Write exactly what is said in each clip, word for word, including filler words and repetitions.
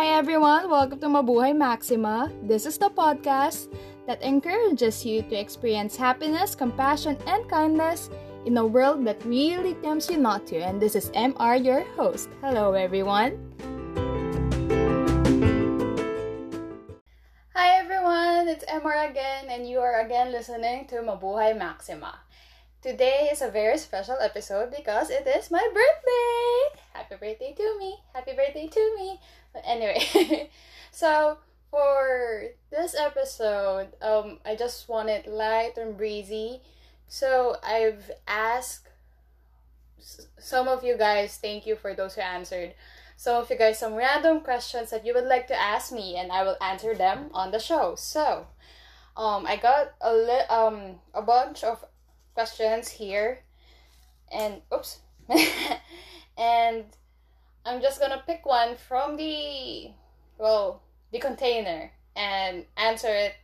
Hi everyone! Welcome to Mabuhay Maxima. This is the podcast that encourages you to experience happiness, compassion, and kindness in a world that really tempts you not to. And this is M R, your host. Hello everyone! Hi everyone! It's M R again, and you are again listening to Mabuhay Maxima. Today is a very special episode because it is my birthday! Happy birthday to me! Happy birthday to me! But anyway, so for this episode, um, I just want it light and breezy. So I've asked some of you guys, thank you for those who answered, some of you guys some random questions that you would like to ask me, and I will answer them on the show. So um, I got a, li- um, a bunch of questions here, and oops and I'm just gonna pick one from the well the container and answer it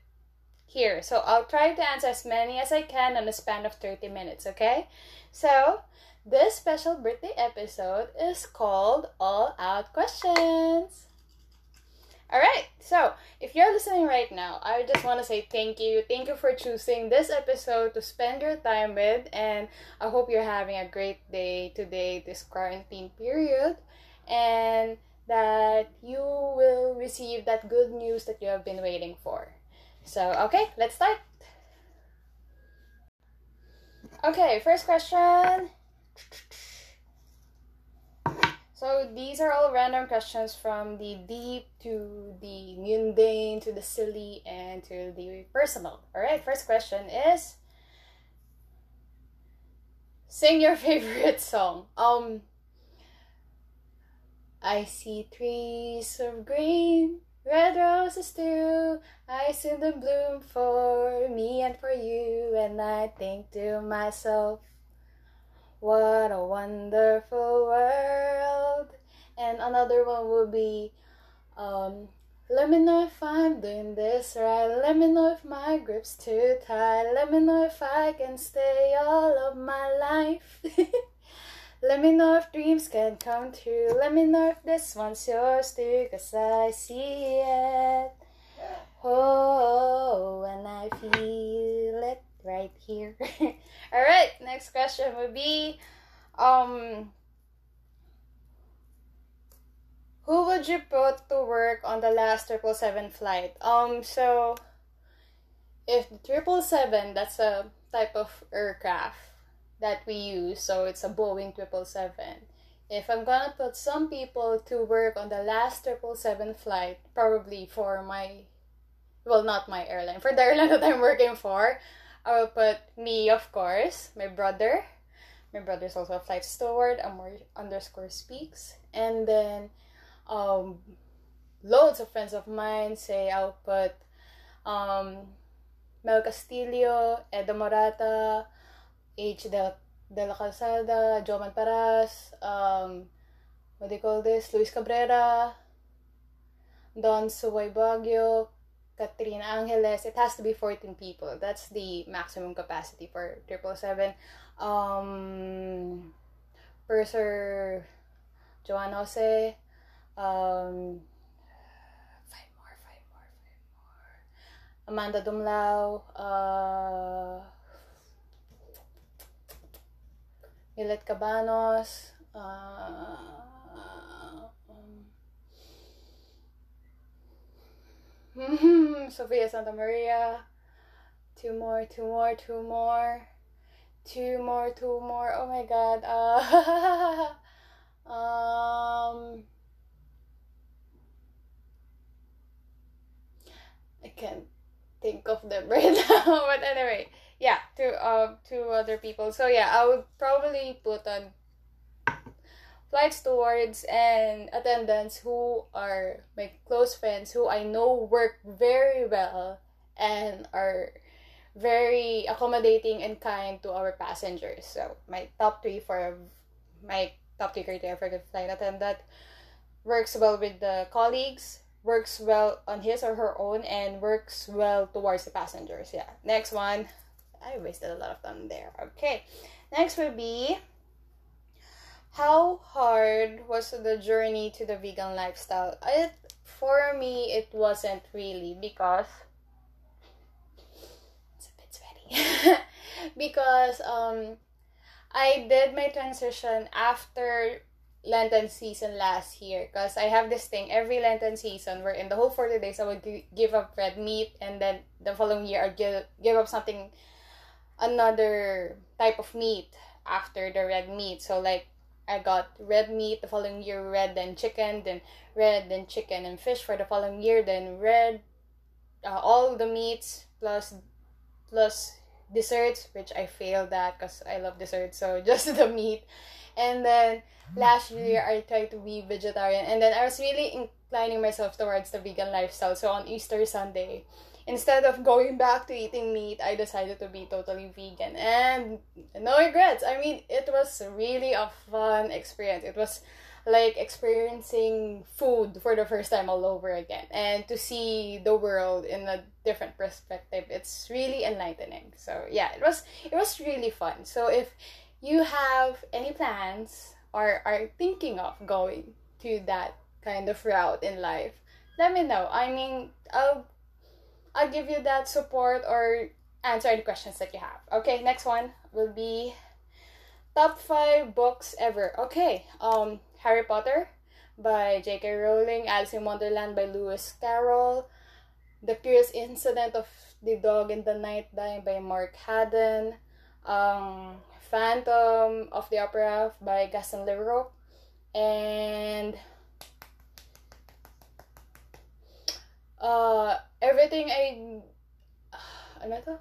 here. So I'll try to answer as many as I can on a span of thirty minutes. Okay, so this special birthday episode is called All Out Questions. Alright, so if you're listening right now, I just want to say thank you. Thank you for choosing this episode to spend your time with, and I hope you're having a great day today, this quarantine period, and that you will receive that good news that you have been waiting for. So, okay, let's start. Okay, first question. So these are all random questions from the deep to the mundane to the silly and to the personal. Alright, first question is, sing your favorite song. Um, I see trees of green, red roses too. I see them bloom for me and for you. And I think to myself, what a wonderful world. And another one would be, um, let me know if I'm doing this right. Let me know if my grip's too tight. Let me know if I can stay all of my life. Let me know if dreams can come true. Let me know if this one's yours too, 'cause I see it. Oh, and I feel it right here. Alright, next question would be, um, who would you put to work on the last triple seven flight? Um, so, if the triple seven, that's a type of aircraft that we use, so it's a Boeing triple seven. If I'm gonna put some people to work on the last triple seven flight, probably for my, well, not my airline, for the airline that I'm working for, I will put me, of course, my brother. My brother is also a flight steward, Amor underscore speaks. And then um, loads of friends of mine say I'll put um, Mel Castillo, Eda Morata, H. De La Calzada, Joman Paras, um, what do you call this? Luis Cabrera, Don Suway Baguio, Katrina Angeles. It has to be fourteen people. That's the maximum capacity for triple seven. Um, Purser Joan Ose. Um, five more, five more, five more. Amanda Dumlao. Uh, Milet Cabanos. Uh, Sofia Santa Maria. Two more, two more, two more. Two more, two more. Oh my god. Uh, um, I can't think of them right now. But anyway, yeah, two, uh, two other people. So yeah, I would probably put on flight stewards and attendants who are my close friends, who I know work very well and are very accommodating and kind to our passengers. So my top three for my top three criteria for the flight attendant: works well with the colleagues, works well on his or her own, and works well towards the passengers. Yeah. Next one. I wasted a lot of time there. Okay. Next will be, how hard was the journey to the vegan lifestyle? It for me, it wasn't really because it's a bit sweaty. Because um, I did my transition after Lenten season last year, because I have this thing every Lenten season where in the whole forty days I would g- give up red meat, and then the following year I'd give, give up something, another type of meat after the red meat. So like I got red meat the following year, red then chicken, then red then chicken and fish for the following year, then red, uh, all the meats plus plus desserts, which I failed at because I love desserts, so just the meat. And then last year I tried to be vegetarian, and then I was really inclining myself towards the vegan lifestyle. So on Easter Sunday, instead of going back to eating meat, I decided to be totally vegan, and no regrets. I mean, it was really a fun experience. It was like experiencing food for the first time all over again, and to see the world in a different perspective. It's really enlightening. So yeah, it was it was really fun. So if you have any plans or are thinking of going to that kind of route in life, let me know. I mean, I'll I'll give you that support or answer any questions that you have. Okay, next one will be top five books ever. Okay, um, Harry Potter by J K. Rowling, Alice in Wonderland by Lewis Carroll, The Curious Incident of the Dog in the Night by Mark Haddon, um, Phantom of the Opera by Gaston Leroux, and uh, everything I uh, ano to?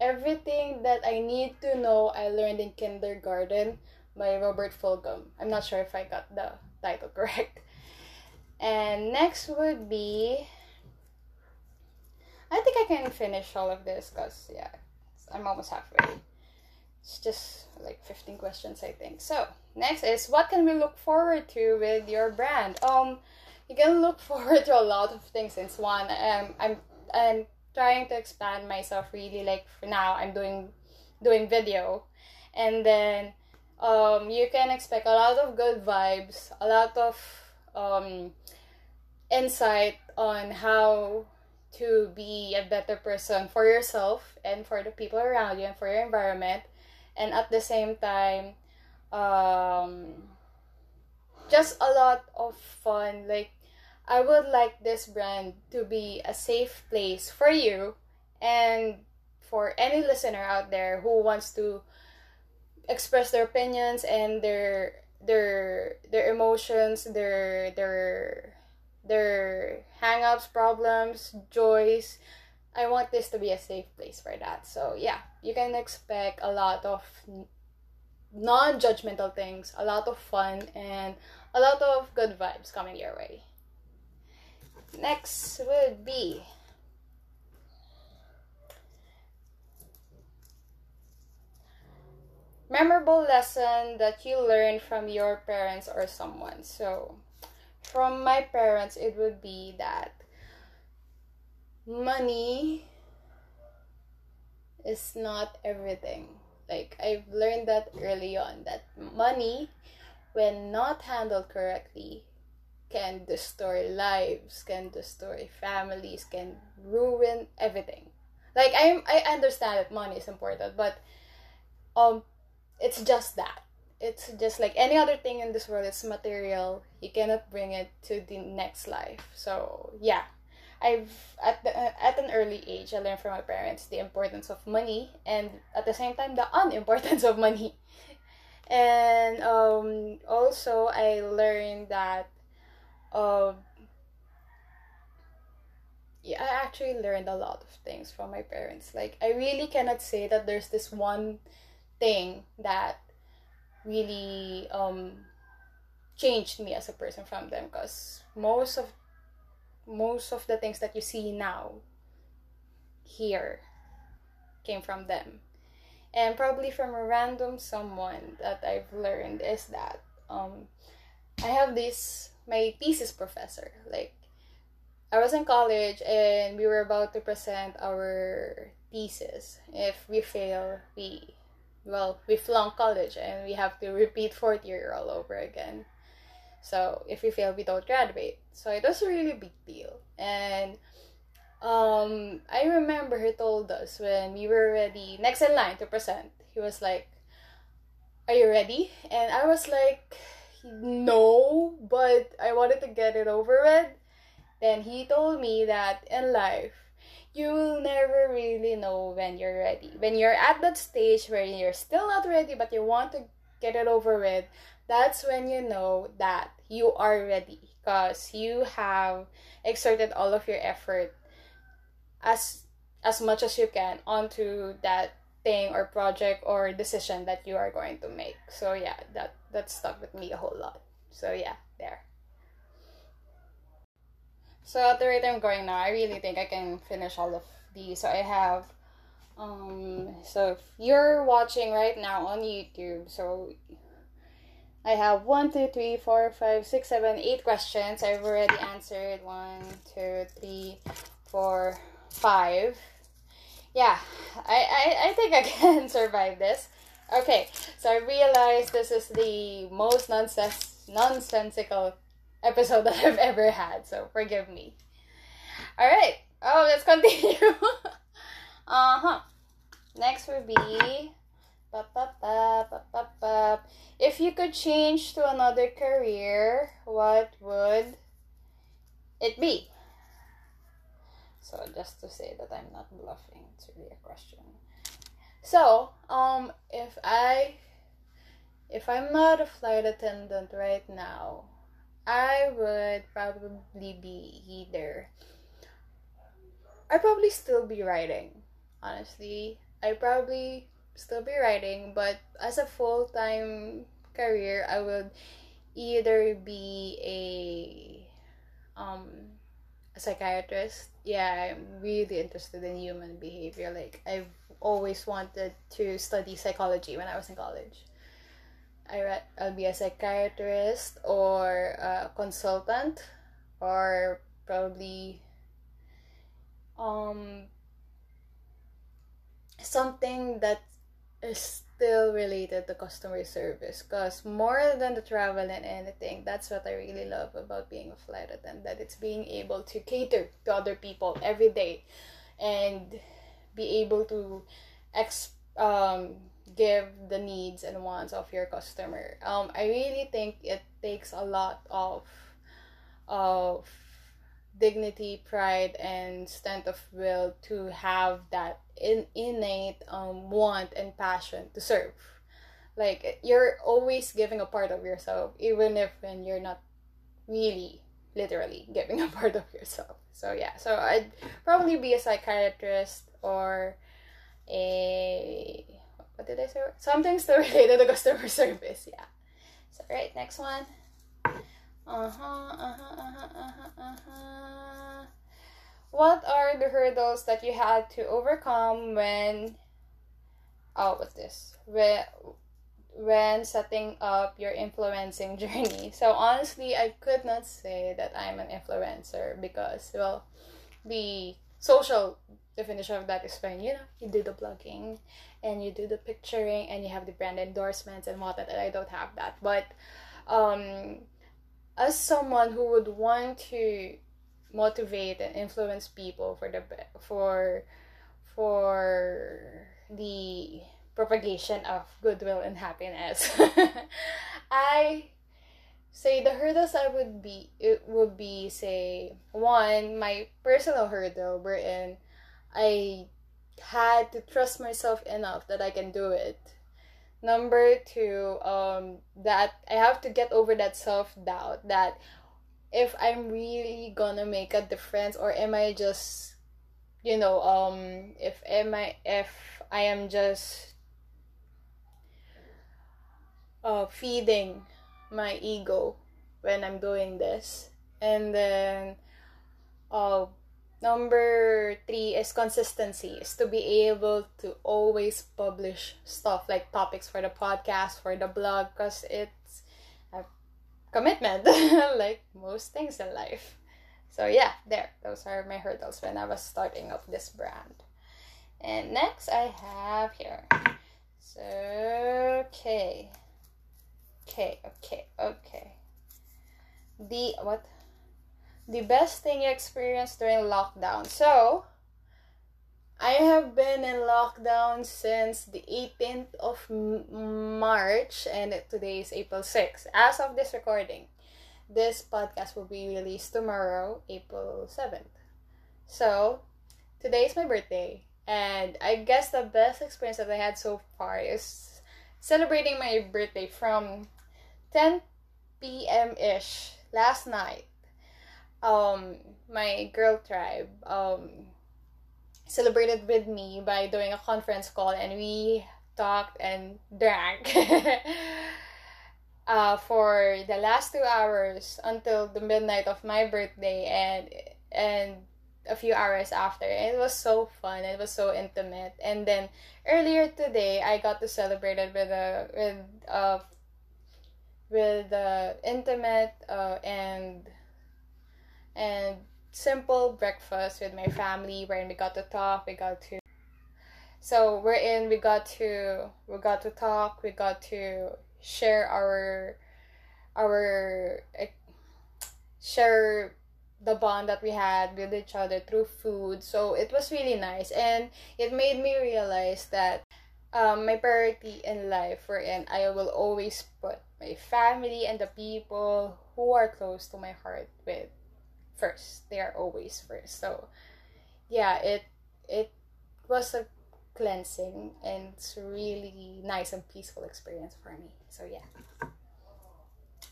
Everything that I Need to Know I Learned in Kindergarten by Robert Fulghum. I'm not sure if I got the title correct. And next would be, I think I can finish all of this because yeah, I'm almost halfway. It's just like fifteen questions, I think. So, next is, what can we look forward to with your brand? Um, you can look forward to a lot of things. Since one, um, I'm I'm trying to expand myself really. Like for now, I'm doing doing video, and then um, you can expect a lot of good vibes, a lot of um, insight on how to be a better person for yourself and for the people around you and for your environment. And at the same time, um, just a lot of fun. Like, I would like this brand to be a safe place for you and for any listener out there who wants to express their opinions and their their their emotions, their their their hang-ups, problems, joys. I want this to be a safe place for that. So yeah, you can expect a lot of non-judgmental things, a lot of fun, and a lot of good vibes coming your way. Next would be, memorable lesson that you learned from your parents or someone. So from my parents, it would be that money is not everything. Like, I've learned that early on, that money, when not handled correctly, can destroy lives, can destroy families, can ruin everything. Like, I'm, I understand that money is important, but um, it's just that. It's just like any other thing in this world. It's material. You cannot bring it to the next life. So yeah, I've at the, at an early age, I learned from my parents the importance of money, and at the same time the unimportance of money. And um, also I learned that um, yeah, I actually learned a lot of things from my parents. Like, I really cannot say that there's this one thing that really um changed me as a person from them, because most of most of the things that you see now here came from them. And probably from a random someone that I've learned is that um I have this my thesis professor. Like, I was in college and we were about to present our thesis. If we fail, we Well, we flunked college and we have to repeat fourth year all over again. So if we fail, we don't graduate. So it was a really big deal. And um, I remember he told us when we were ready, next in line to present, he was like, "Are you ready?" And I was like, "No, but I wanted to get it over with." Then he told me that in life, you will never really know when you're ready. When you're at that stage where you're still not ready, but you want to get it over with, that's when you know that you are ready, because you have exerted all of your effort as as much as you can onto that thing or project or decision that you are going to make. So yeah, that that stuck with me a whole lot. So yeah, there. So at the rate I'm going now, I really think I can finish all of these. So I have, um, so if you're watching right now on YouTube, so I have one, two, three, four, five, six, seven, eight questions. I've already answered one, two, three, four, five. Yeah, I, I, I think I can survive this. Okay, so I realized this is the most nonsense, nonsensical episode that I've ever had, so forgive me. All right. Oh, let's continue. uh-huh. Next would be, pop, pop, pop, pop, pop, pop. If you could change to another career, what would it be? So just to say that I'm not bluffing, it's really a question. So, um, if I, if I'm not a flight attendant right now, I would probably be either, I'd probably still be writing, honestly. I'd probably still be writing, but as a full-time career, I would either be a, um, a psychiatrist. Yeah, I'm really interested in human behavior. Like, I've always wanted to study psychology when I was in college. I read, I'll be a psychiatrist or a consultant, or probably um something that is still related to customer service, because more than the travel and anything, that's what I really love about being a flight attendant. It's being able to cater to other people every day and be able to exp- um give the needs and wants of your customer. um I really think it takes a lot of of dignity, pride, and strength of will to have that in, innate um want and passion to serve. Like, you're always giving a part of yourself, even if when you're not really literally giving a part of yourself. So yeah, so I'd probably be a psychiatrist or a What did I say? Something still related to customer service, yeah. So, right, next one. Uh-huh, uh-huh, uh-huh, uh-huh, uh-huh. What are the hurdles that you had to overcome when... Oh, what's this? When, when setting up your influencing journey? So, honestly, I could not say that I'm an influencer because, well, the social definition of that is when, you know, you do the blogging and you do the picturing and you have the brand endorsements and whatnot, and I don't have that. But um, as someone who would want to motivate and influence people for the for for the propagation of goodwill and happiness, I say the hurdles I would be it would be say one, my personal hurdle, wherein I had to trust myself enough that I can do it. Number two, um, that I have to get over that self-doubt, that if I'm really gonna make a difference, or am I just, you know, um, if am I, if I am just uh, feeding my ego when I'm doing this. And then, uh, number three is consistency, is to be able to always publish stuff like topics for the podcast, for the blog, because it's a commitment, like most things in life. So yeah, there, those are my hurdles when I was starting up this brand. And next I have here, so okay, okay, okay, okay. the what the best thing you experienced during lockdown. So I have been in lockdown since the eighteenth of March, and today is April sixth. As of this recording, this podcast will be released tomorrow, April seventh. So today is my birthday, and I guess the best experience that I had so far is celebrating my birthday from ten p.m.-ish last night. Um, my girl tribe, um, celebrated with me by doing a conference call, and we talked and drank uh, for the last two hours until the midnight of my birthday, and and a few hours after. And it was so fun. It was so intimate. And then earlier today, I got to celebrate it with a with a with a intimate uh, and and. simple breakfast with my family, wherein we got to talk, we got to so we're in we got to we got to talk, we got to share our our uh, share the bond that we had with each other through food. So it was really nice, and it made me realize that um, my priority in life, wherein I will always put my family and the people who are close to my heart with first. They are always first. So yeah, it it was a cleansing, and it's really nice and peaceful experience for me. So yeah.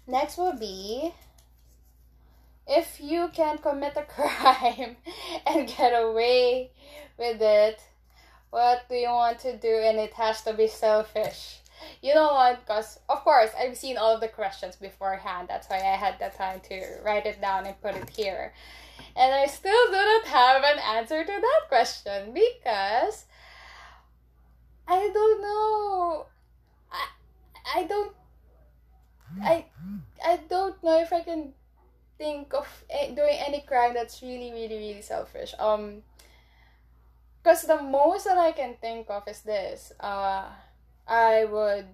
Next will be, if you can commit a crime and get away with it, what do you want to do? And it has to be selfish. You don't want, because of course I've seen all of the questions beforehand. That's why I had the time to write it down and put it here, and I still do not have an answer to that question because I don't know. I I don't I I don't know if I can think of doing any crime that's really really really selfish. Um, because the most that I can think of is this. Uh. I would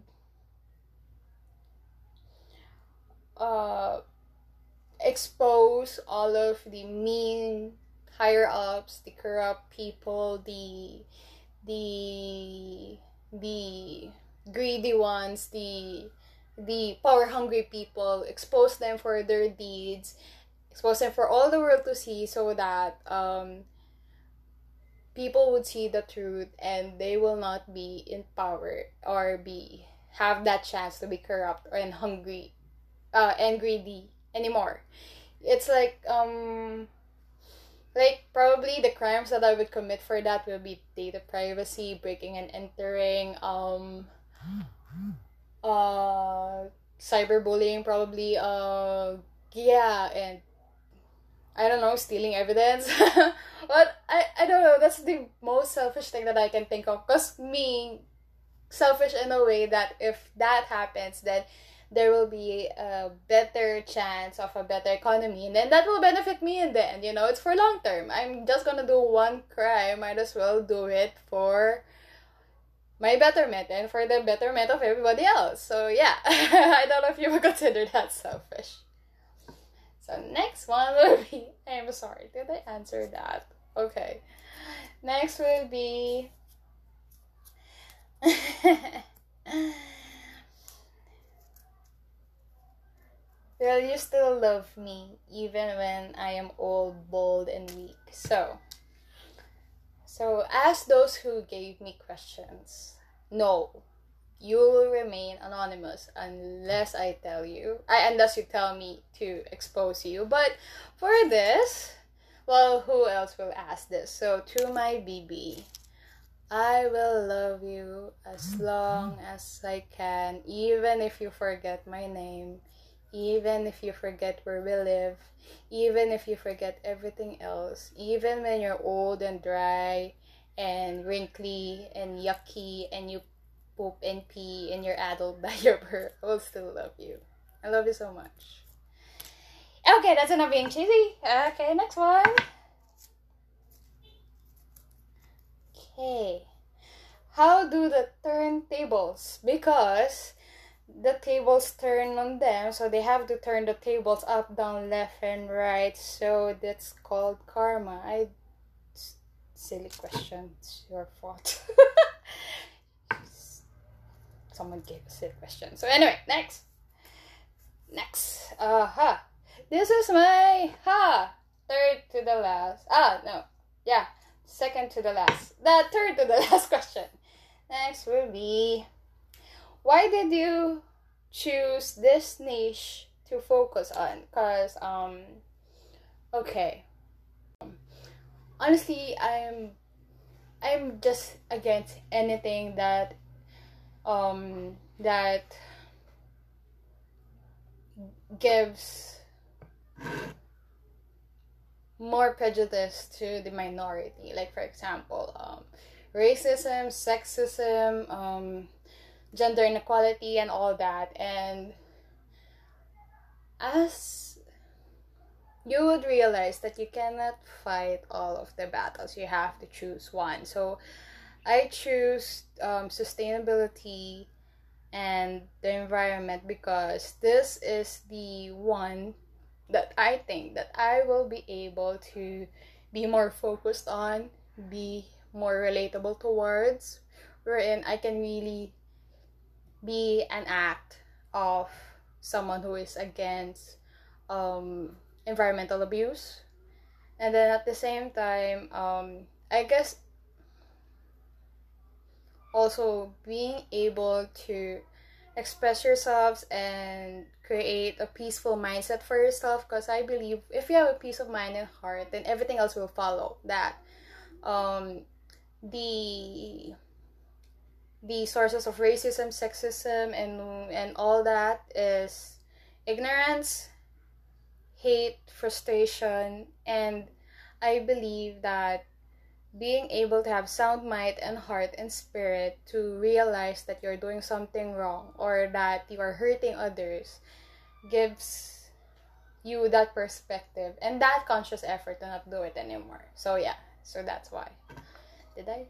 uh, expose all of the mean higher-ups, the corrupt people, the the the greedy ones, the the power-hungry people, expose them for their deeds, expose them for all the world to see, so that um, people would see the truth, and they will not be in power or be have that chance to be corrupt or and hungry, uh, and greedy anymore. It's like um, like probably the crimes that I would commit for that will be data privacy, breaking and entering, um, uh, cyberbullying probably, uh, yeah, and I don't know, stealing evidence. But I, I don't know, that's the most selfish thing that I can think of. Because me, selfish in a way that if that happens, then there will be a better chance of a better economy. And then that will benefit me in the end, you know. It's for long term. I'm just going to do one crime. Might as well do it for my betterment and for the betterment of everybody else. So yeah, I don't know if you would consider that selfish. So next one will be, I'm sorry, did I answer that? Okay. Next will be, will you still love me even when I am old, bald, and weak? So, so ask those who gave me questions. No, you will remain anonymous unless I tell you, I, unless you tell me to expose you. But for this, well, who else will ask this? So to my B B, I will love you as long as I can, even if you forget my name, even if you forget where we live, even if you forget everything else, even when you're old and dry and wrinkly and yucky and you poop and pee in your adult diaper, I will still love you. I love you so much. Okay, that's enough being cheesy. Okay, next one. Okay. How do the turntables? Because the tables turn on them, so they have to turn the tables up, down, left, and right. So that's called karma. I silly question. It's your fault. Someone gave a silly question. So anyway, next. Next. Uh huh. This is my ha. Third to the last. Ah no. Yeah. Second to the last. The third to the last question. Next will be, why did you choose this niche to focus on? Because, um, okay. Honestly, I'm, I'm just against anything that, um, that gives more prejudice to the minority. Like, for example, um, racism, sexism, um, gender inequality, and all that. And as you would realize that you cannot fight all of the battles, you have to choose one. So I choose um, sustainability and the environment because this is the one that I think that I will be able to be more focused on, be more relatable towards, wherein I can really be an act of someone who is against um, environmental abuse. And then at the same time, um, I guess also being able to express yourselves and create a peaceful mindset for yourself, because I believe if you have a peace of mind and heart, then everything else will follow that. Um, the... The sources of racism, sexism, and and all that is ignorance, hate, frustration, and I believe that being able to have sound mind and heart and spirit to realize that you're doing something wrong or that you are hurting others gives you that perspective and that conscious effort to not do it anymore. So yeah, so that's why. Did I?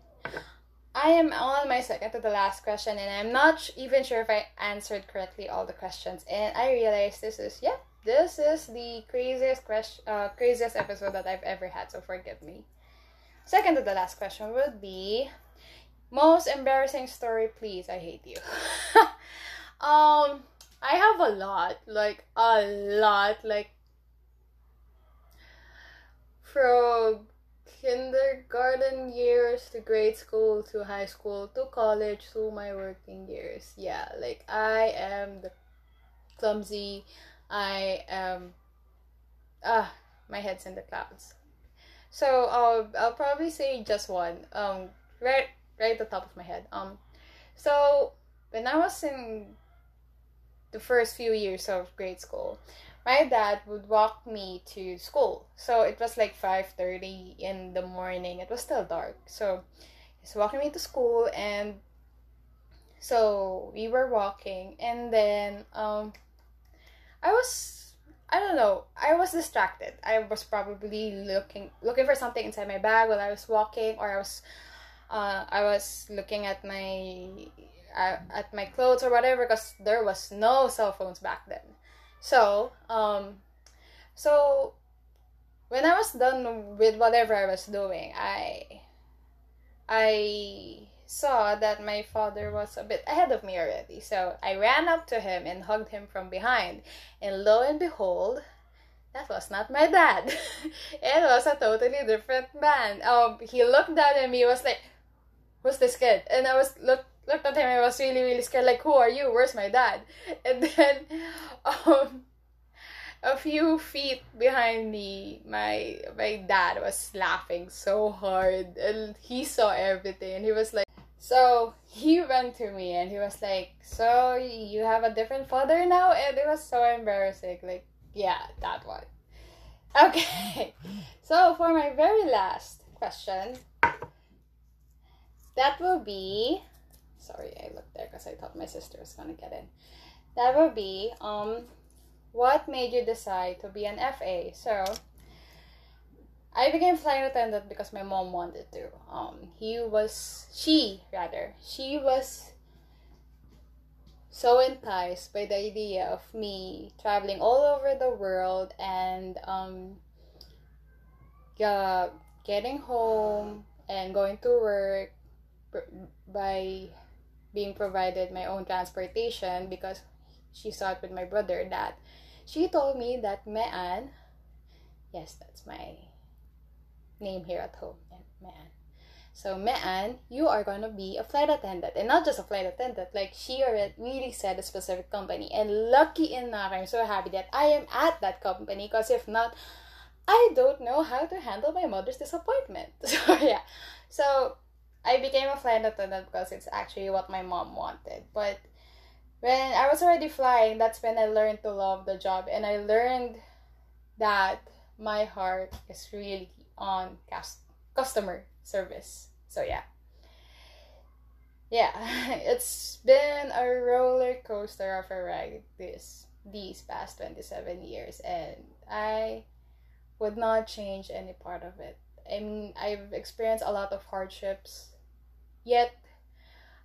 I am on my second to the last question, and I'm not sh- even sure if I answered correctly all the questions. And I realized this is, yeah, this is the craziest question, uh, craziest episode that I've ever had, so forgive me. Second to the last question would be, most embarrassing story, please, I hate you. um, I have a lot, like, a lot, like, from kindergarten years to grade school to high school to college to my working years. Yeah, like I am the clumsy, I am ah my head's in the clouds. So I'll I'll probably say just one, um right right at the top of my head. Um so when I was in the first few years of grade school, my dad would walk me to school. So it was like five thirty in the morning. It was still dark. So he's walking me to school, and so we were walking, and then um I was I don't know, I was distracted. I was probably looking looking for something inside my bag while I was walking, or I was uh I was looking at my uh, at my clothes or whatever, because there was no cell phones back then. So, um, so when I was done with whatever I was doing, I, I saw that my father was a bit ahead of me already. So I ran up to him and hugged him from behind. And lo and behold, that was not my dad. It was a totally different man. Um, he looked down at me, was like, "Who's this kid?" And I was look. looked at him, I was really, really scared, like, who are you? Where's my dad? And then, um, a few feet behind me, my my dad was laughing so hard, and he saw everything, and he was like, so, he went to me, and he was like, so, you have a different father now? And it was so embarrassing, like, yeah, that one. Okay, so, for my very last question, that will be... Sorry, I looked there because I thought my sister was gonna get in. That would be, um, what made you decide to be an F A? So, I became flight attendant because my mom wanted to. Um, he was, she rather, she was so enticed by the idea of me traveling all over the world and um uh, getting home and going to work by being provided my own transportation, because she saw it with my brother, that she told me that Mean, yes, that's my name here at home, Mean. So Mean, you are gonna be a flight attendant, and not just a flight attendant. Like, she already really said a specific company, and lucky enough, I'm so happy that I am at that company, because if not, I don't know how to handle my mother's disappointment. So yeah, so I became a flight attendant because it's actually what my mom wanted. But when I was already flying, that's when I learned to love the job. And I learned that my heart is really on customer service. So, yeah. Yeah, it's been a roller coaster of a ride this, these past twenty-seven years. And I would not change any part of it. I mean, I've experienced a lot of hardships, yet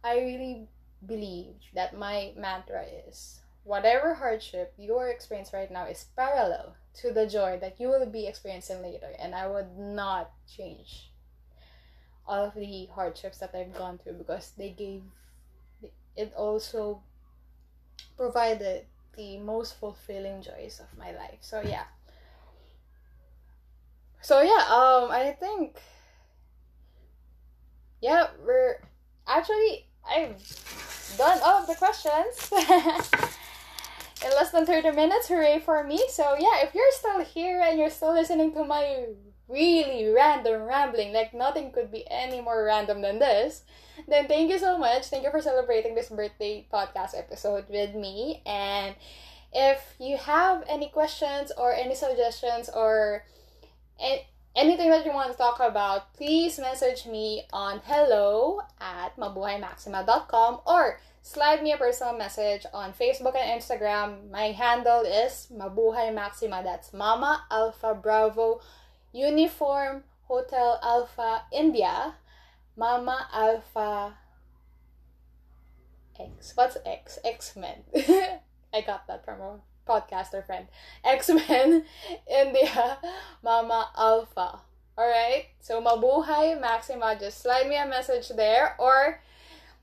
I really believe that my mantra is, whatever hardship you are experiencing right now is parallel to the joy that you will be experiencing later, and I would not change all of the hardships that I've gone through, because they gave, it also provided the most fulfilling joys of my life. So yeah. So yeah, um, I think, yeah, we're, actually, I've done all of the questions in less than thirty minutes, hooray for me. So yeah, if you're still here and you're still listening to my really random rambling, like nothing could be any more random than this, then thank you so much. Thank you for celebrating this birthday podcast episode with me. And if you have any questions or any suggestions or And anything that you want to talk about, please message me on hello at mabuhay maxima dot com or slide me a personal message on Facebook and Instagram. My handle is Mabuhay Maxima. That's Mama Alpha Bravo Uniform Hotel Alpha India. Mama Alpha X. What's X? X-Men. I got that from her podcaster friend. X-Men India Mama Alpha. Alright? So Mabuhay Maxima, just slide me a message there. Or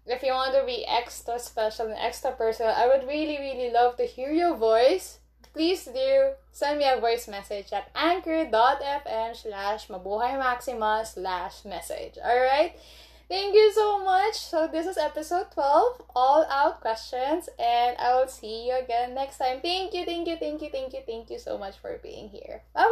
if you want to be extra special and extra personal, I would really, really love to hear your voice. Please do send me a voice message at anchor dot f m slash mabuhay maxima slash message. Alright? Thank you so much. So this is episode twelve, All Out Questions, and I will see you again next time. Thank you, thank you, thank you, thank you, thank you so much for being here. Bye.